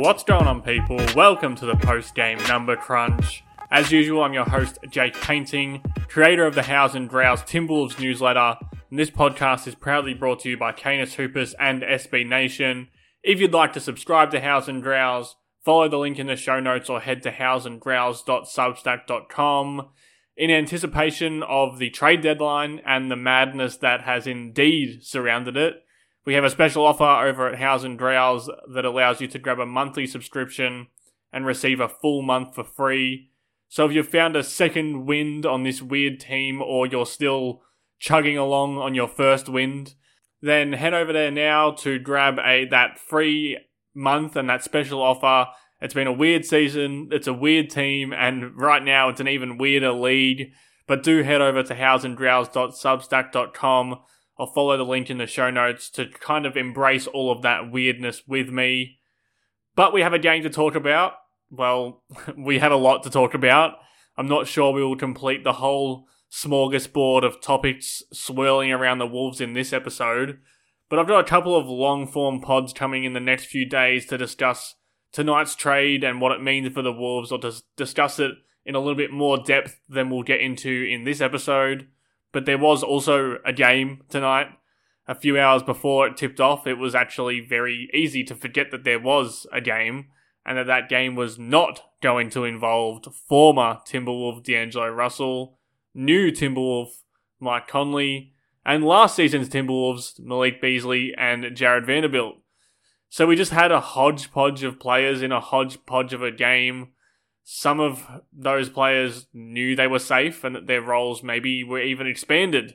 What's going on, people? Welcome to the post-game number crunch. As usual, I'm your host, Jake Painting, creator of the Howls and Drows Timberwolves newsletter, and this podcast is proudly brought to you by Canis Hoopus and SB Nation. If you'd like to subscribe to Howls and Drows, follow the link in the show notes or head to howlsandgrowls.substack.com. In anticipation of the trade deadline and the madness that has indeed surrounded it, we have a special offer over at Howls and Growls that allows you to grab a monthly subscription and receive a full month for free. So if you've found a second wind on this weird team or you're still chugging along on your first wind, then head over there now to grab that free month and that special offer. It's been a weird season, it's a weird team, and right now it's an even weirder league. But do head over to howlsandgrowls.substack.com. I'll follow the link in the show notes to kind of embrace all of that weirdness with me. But we have a game to talk about. Well, we have a lot to talk about. I'm not sure we will complete the whole smorgasbord of topics swirling around the Wolves in this episode. But I've got a couple of long-form pods coming in the next few days to discuss tonight's trade and what it means for the Wolves, or to discuss it in a little bit more depth than we'll get into in this episode. But there was also a game tonight. A few hours before it tipped off, it was actually very easy to forget that there was a game, and that that game was not going to involve former Timberwolf D'Angelo Russell, new Timberwolf Mike Conley, and last season's Timberwolves Malik Beasley and Jared Vanderbilt. So we just had a hodgepodge of players in a hodgepodge of a game. Some of those players knew they were safe and that their roles maybe were even expanded.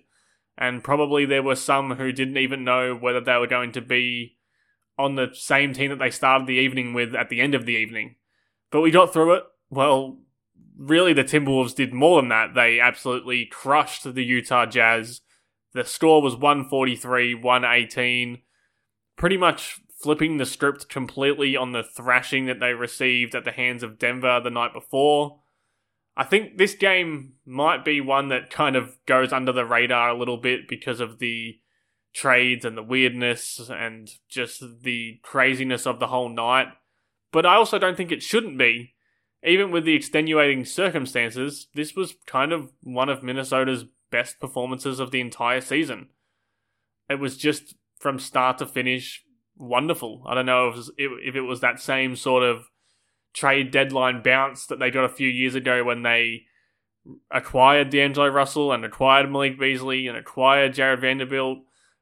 And probably there were some who didn't even know whether they were going to be on the same team that they started the evening with at the end of the evening. But we got through it. Well, really the Timberwolves did more than that. They absolutely crushed the Utah Jazz. The score was 143-118. Pretty much flipping the script completely on the thrashing that they received at the hands of Denver the night before. I think this game might be one that kind of goes under the radar a little bit because of the trades and the weirdness and just the craziness of the whole night. But I also don't think it shouldn't be. Even with the extenuating circumstances, this was kind of one of Minnesota's best performances of the entire season. It was just, from start to finish, wonderful. I don't know if it was that same sort of trade deadline bounce that they got a few years ago when they acquired D'Angelo Russell and acquired Malik Beasley and acquired Jared Vanderbilt,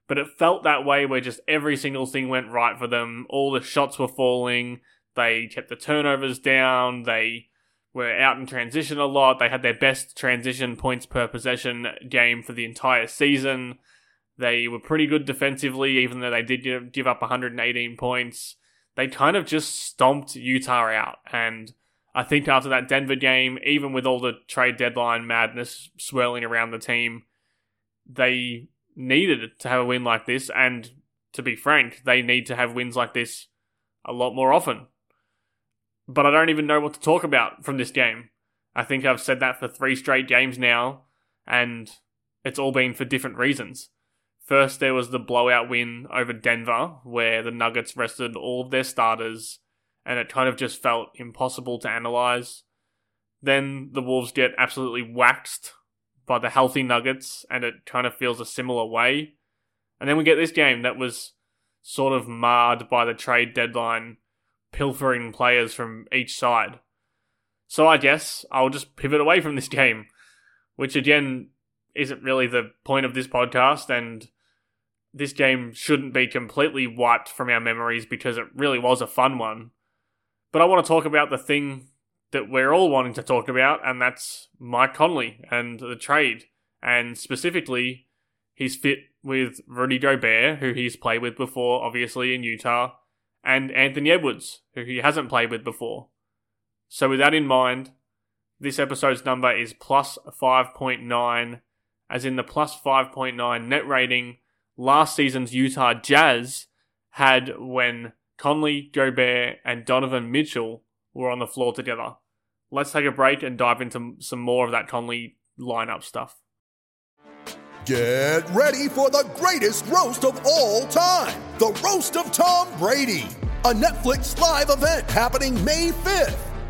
but it felt that way where just every single thing went right for them. All the shots were falling. They kept the turnovers down. They were out in transition a lot. They had their best transition points per possession game for the entire season. They were pretty good defensively, even though they did give up 118 points. They kind of just stomped Utah out. And I think after that Denver game, even with all the trade deadline madness swirling around the team, they needed to have a win like this. And to be frank, they need to have wins like this a lot more often. But I don't even know what to talk about from this game. I think I've said that for 3 straight games now, and it's all been for different reasons. First, there was the blowout win over Denver, where the Nuggets rested all of their starters, and it kind of just felt impossible to analyze. Then the Wolves get absolutely waxed by the healthy Nuggets, and it kind of feels a similar way. And then we get this game that was sort of marred by the trade deadline, pilfering players from each side. So I guess I'll just pivot away from this game, which again isn't really the point of this podcast, and this game shouldn't be completely wiped from our memories because it really was a fun one. But I want to talk about the thing that we're all wanting to talk about, and that's Mike Conley and the trade, and specifically his fit with Rudy Gobert, who he's played with before, obviously, in Utah, and Anthony Edwards, who he hasn't played with before. So with that in mind, this episode's number is plus 5.9, as in the plus 5.9 net rating last season's Utah Jazz had when Conley, Gobert, and Donovan Mitchell were on the floor together. Let's take a break and dive into some more of that Conley lineup stuff. Get ready for the greatest roast of all time, the Roast of Tom Brady, a Netflix live event happening May 5th.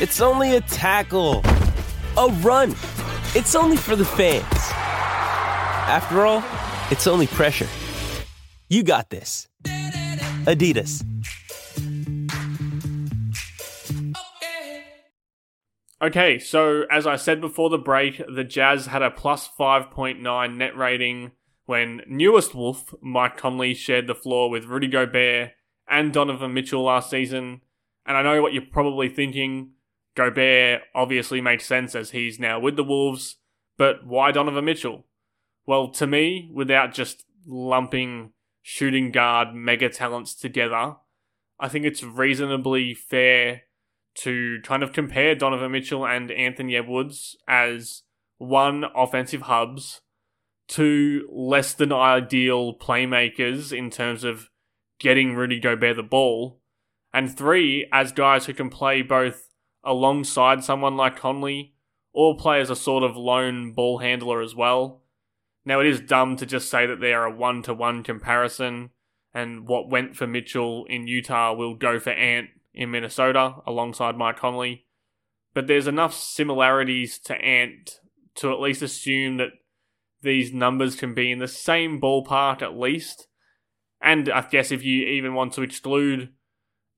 It's only a tackle, a run. It's only for the fans. After all, it's only pressure. You got this. Adidas. Okay, so as I said before the break, the Jazz had a plus 5.9 net rating when newest Wolf, Mike Conley, shared the floor with Rudy Gobert and Donovan Mitchell last season. And I know what you're probably thinking. Gobert obviously makes sense as he's now with the Wolves, but why Donovan Mitchell? Well, to me, without just lumping shooting guard mega talents together, I think it's reasonably fair to kind of compare Donovan Mitchell and Anthony Edwards as one, offensive hubs, two, less than ideal playmakers in terms of getting Rudy Gobert the ball, and three, as guys who can play both alongside someone like Conley, or play as a sort of lone ball handler as well. Now, it is dumb to just say that they are a one-to-one comparison, and what went for Mitchell in Utah will go for Ant in Minnesota, alongside Mike Conley. But there's enough similarities to Ant to at least assume that these numbers can be in the same ballpark at least. And I guess if you even want to exclude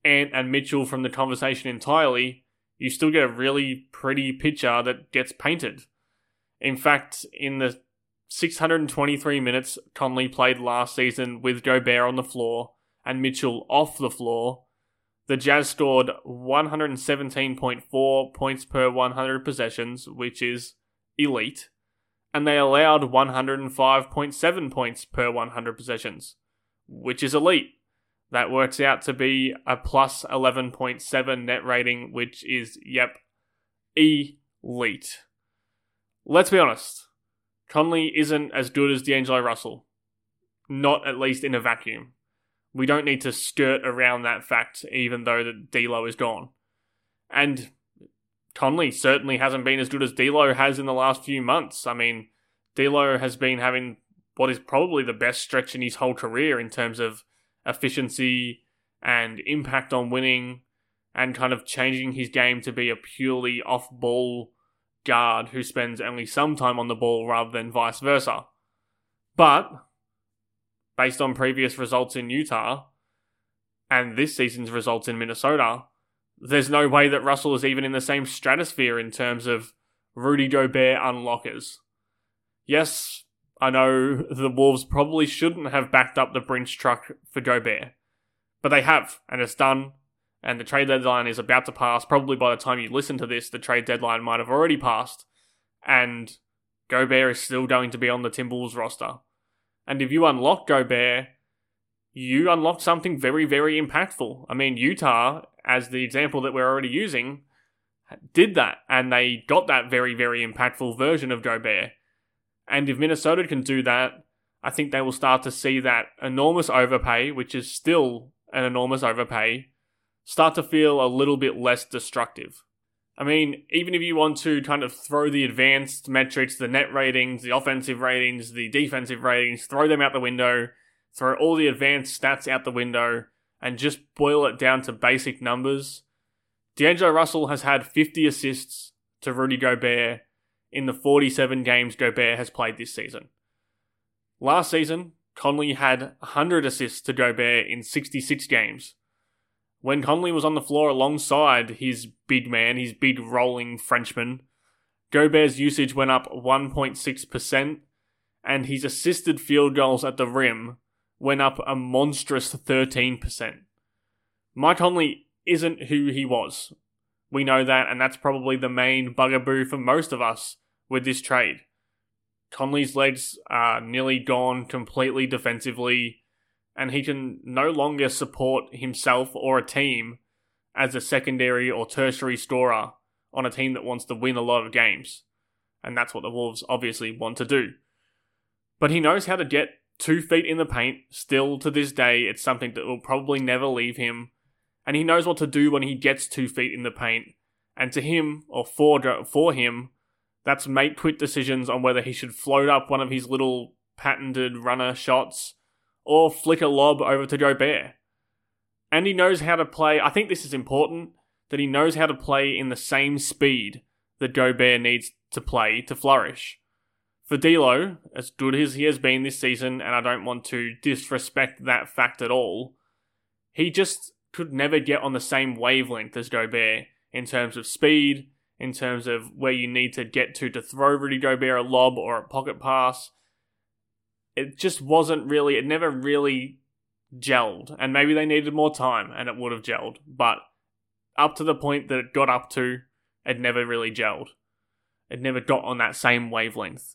Ant and Mitchell from the conversation entirely, you still get a really pretty picture that gets painted. In fact, in the 623 minutes Conley played last season with Gobert on the floor and Mitchell off the floor, the Jazz scored 117.4 points per 100 possessions, which is elite, and they allowed 105.7 points per 100 possessions, which is elite. That works out to be a plus 11.7 net rating, which is, yep, elite. Let's be honest. Conley isn't as good as D'Angelo Russell. Not at least in a vacuum. We don't need to skirt around that fact, even though that D'Lo is gone. And Conley certainly hasn't been as good as D'Lo has in the last few months. I mean, D'Lo has been having what is probably the best stretch in his whole career in terms of efficiency and impact on winning, and kind of changing his game to be a purely off-ball guard who spends only some time on the ball rather than vice versa. But based on previous results in Utah and this season's results in Minnesota, there's no way that Russell is even in the same stratosphere in terms of Rudy Gobert unlockers. Yes, I know the Wolves probably shouldn't have backed up the Brinch truck for Gobert, but they have, and it's done, and the trade deadline is about to pass. Probably by the time you listen to this, the trade deadline might have already passed, and Gobert is still going to be on the Timberwolves roster. And if you unlock Gobert, you unlock something very, very impactful. I mean, Utah, as the example that we're already using, did that, and they got that very, very impactful version of Gobert. And if Minnesota can do that, I think they will start to see that enormous overpay, which is still an enormous overpay, start to feel a little bit less destructive. I mean, even if you want to kind of throw the advanced metrics, the net ratings, the offensive ratings, the defensive ratings, throw them out the window, throw all the advanced stats out the window, and just boil it down to basic numbers, D'Angelo Russell has had 50 assists to Rudy Gobert in the 47 games Gobert has played this season. Last season, Conley had 100 assists to Gobert in 66 games. When Conley was on the floor alongside his big man, his big rolling Frenchman, Gobert's usage went up 1.6%, and his assisted field goals at the rim went up a monstrous 13%. Mike Conley isn't who he was. We know that, and that's probably the main bugaboo for most of us with this trade. Conley's legs are nearly gone completely defensively, and he can no longer support himself or a team as a secondary or tertiary scorer on a team that wants to win a lot of games. And that's what the Wolves obviously want to do. But he knows how to get 2 feet in the paint. Still to this day, it's something that will probably never leave him. And he knows what to do when he gets 2 feet in the paint. And to him, or for him, that's make quick decisions on whether he should float up one of his little patented runner shots or flick a lob over to Gobert. And he knows how to play, I think this is important, that he knows how to play in the same speed that Gobert needs to play to flourish. For D'Lo, as good as he has been this season, and I don't want to disrespect that fact at all, he just could never get on the same wavelength as Gobert in terms of speed, in terms of where you need to get to throw Rudy Gobert a lob or a pocket pass. It just wasn't really, it never really gelled. And maybe they needed more time and it would have gelled. But up to the point that it got up to, it never really gelled. It never got on that same wavelength.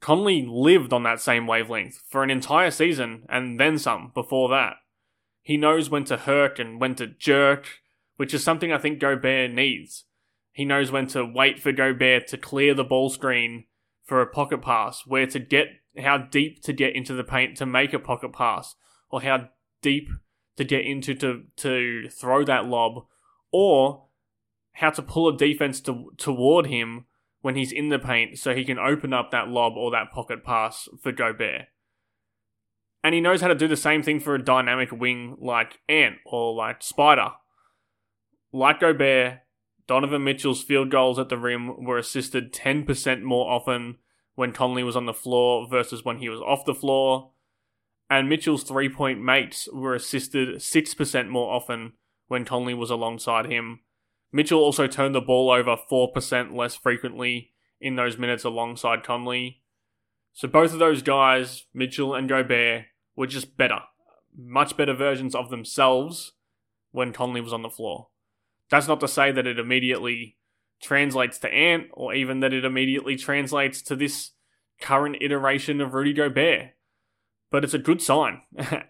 Conley lived on that same wavelength for an entire season and then some before that. He knows when to hurk and when to jerk, which is something I think Gobert needs. He knows when to wait for Gobert to clear the ball screen for a pocket pass, where to get, how deep to get into the paint to make a pocket pass, or how deep to get into to throw that lob, or how to pull a defense toward him when he's in the paint so he can open up that lob or that pocket pass for Gobert. And he knows how to do the same thing for a dynamic wing like Ant or like Spider. Like Gobert, Donovan Mitchell's field goals at the rim were assisted 10% more often when Conley was on the floor versus when he was off the floor. And Mitchell's three-point makes were assisted 6% more often when Conley was alongside him. Mitchell also turned the ball over 4% less frequently in those minutes alongside Conley. So both of those guys, Mitchell and Gobert, were just better. Much better versions of themselves when Conley was on the floor. That's not to say that it immediately translates to Ant, or even that it immediately translates to this current iteration of Rudy Gobert. But it's a good sign.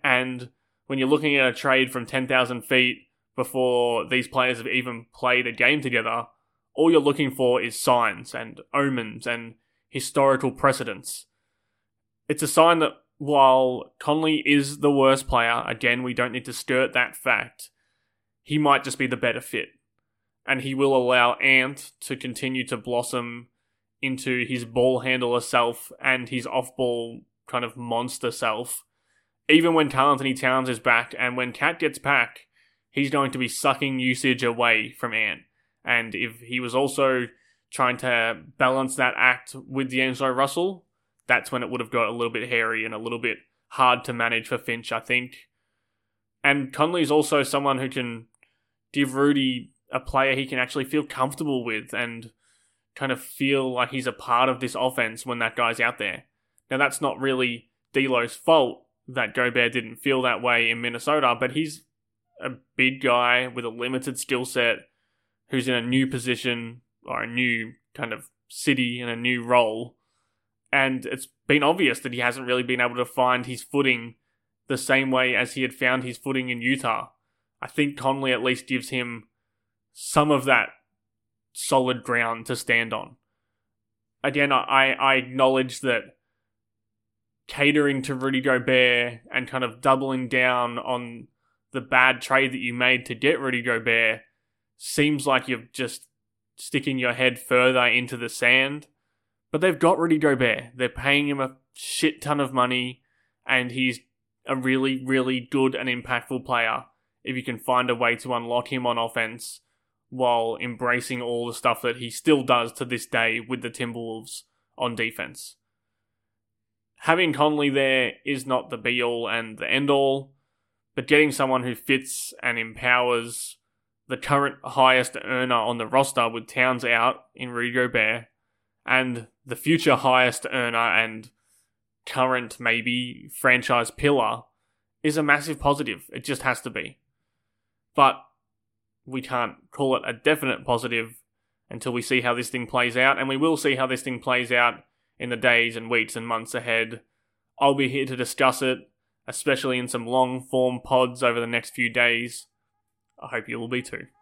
And when you're looking at a trade from 10,000 feet, before these players have even played a game together, all you're looking for is signs and omens and historical precedents. It's a sign that while Conley is the worst player, again, we don't need to skirt that fact, he might just be the better fit. And he will allow Ant to continue to blossom into his ball handler self and his off-ball kind of monster self. Even when Karl-Anthony Towns is back and when Cat gets back, he's going to be sucking usage away from Ant. And if he was also trying to balance that act with D'Angelo Russell, that's when it would have got a little bit hairy and a little bit hard to manage for Finch, I think. And Conley's also someone who can give Rudy a player he can actually feel comfortable with and kind of feel like he's a part of this offense when that guy's out there. Now, that's not really D'Lo's fault that Gobert didn't feel that way in Minnesota, but he's a big guy with a limited skill set who's in a new position or a new kind of city and a new role. And it's been obvious that he hasn't really been able to find his footing the same way as he had found his footing in Utah. I think Conley at least gives him some of that solid ground to stand on. Again, I acknowledge that catering to Rudy Gobert and kind of doubling down on the bad trade that you made to get Rudy Gobert seems like you're just sticking your head further into the sand. But they've got Rudy Gobert. They're paying him a shit ton of money, and he's a really, really good and impactful player if you can find a way to unlock him on offense while embracing all the stuff that he still does to this day with the Timberwolves on defense. Having Conley there is not the be-all and the end-all, but getting someone who fits and empowers the current highest earner on the roster with Towns out in Rudy Gobert, and the future highest earner and current, maybe, franchise pillar is a massive positive. It just has to be. But we can't call it a definite positive until we see how this thing plays out, and we will see how this thing plays out in the days and weeks and months ahead. I'll be here to discuss it, especially in some long-form pods over the next few days. I hope you will be too.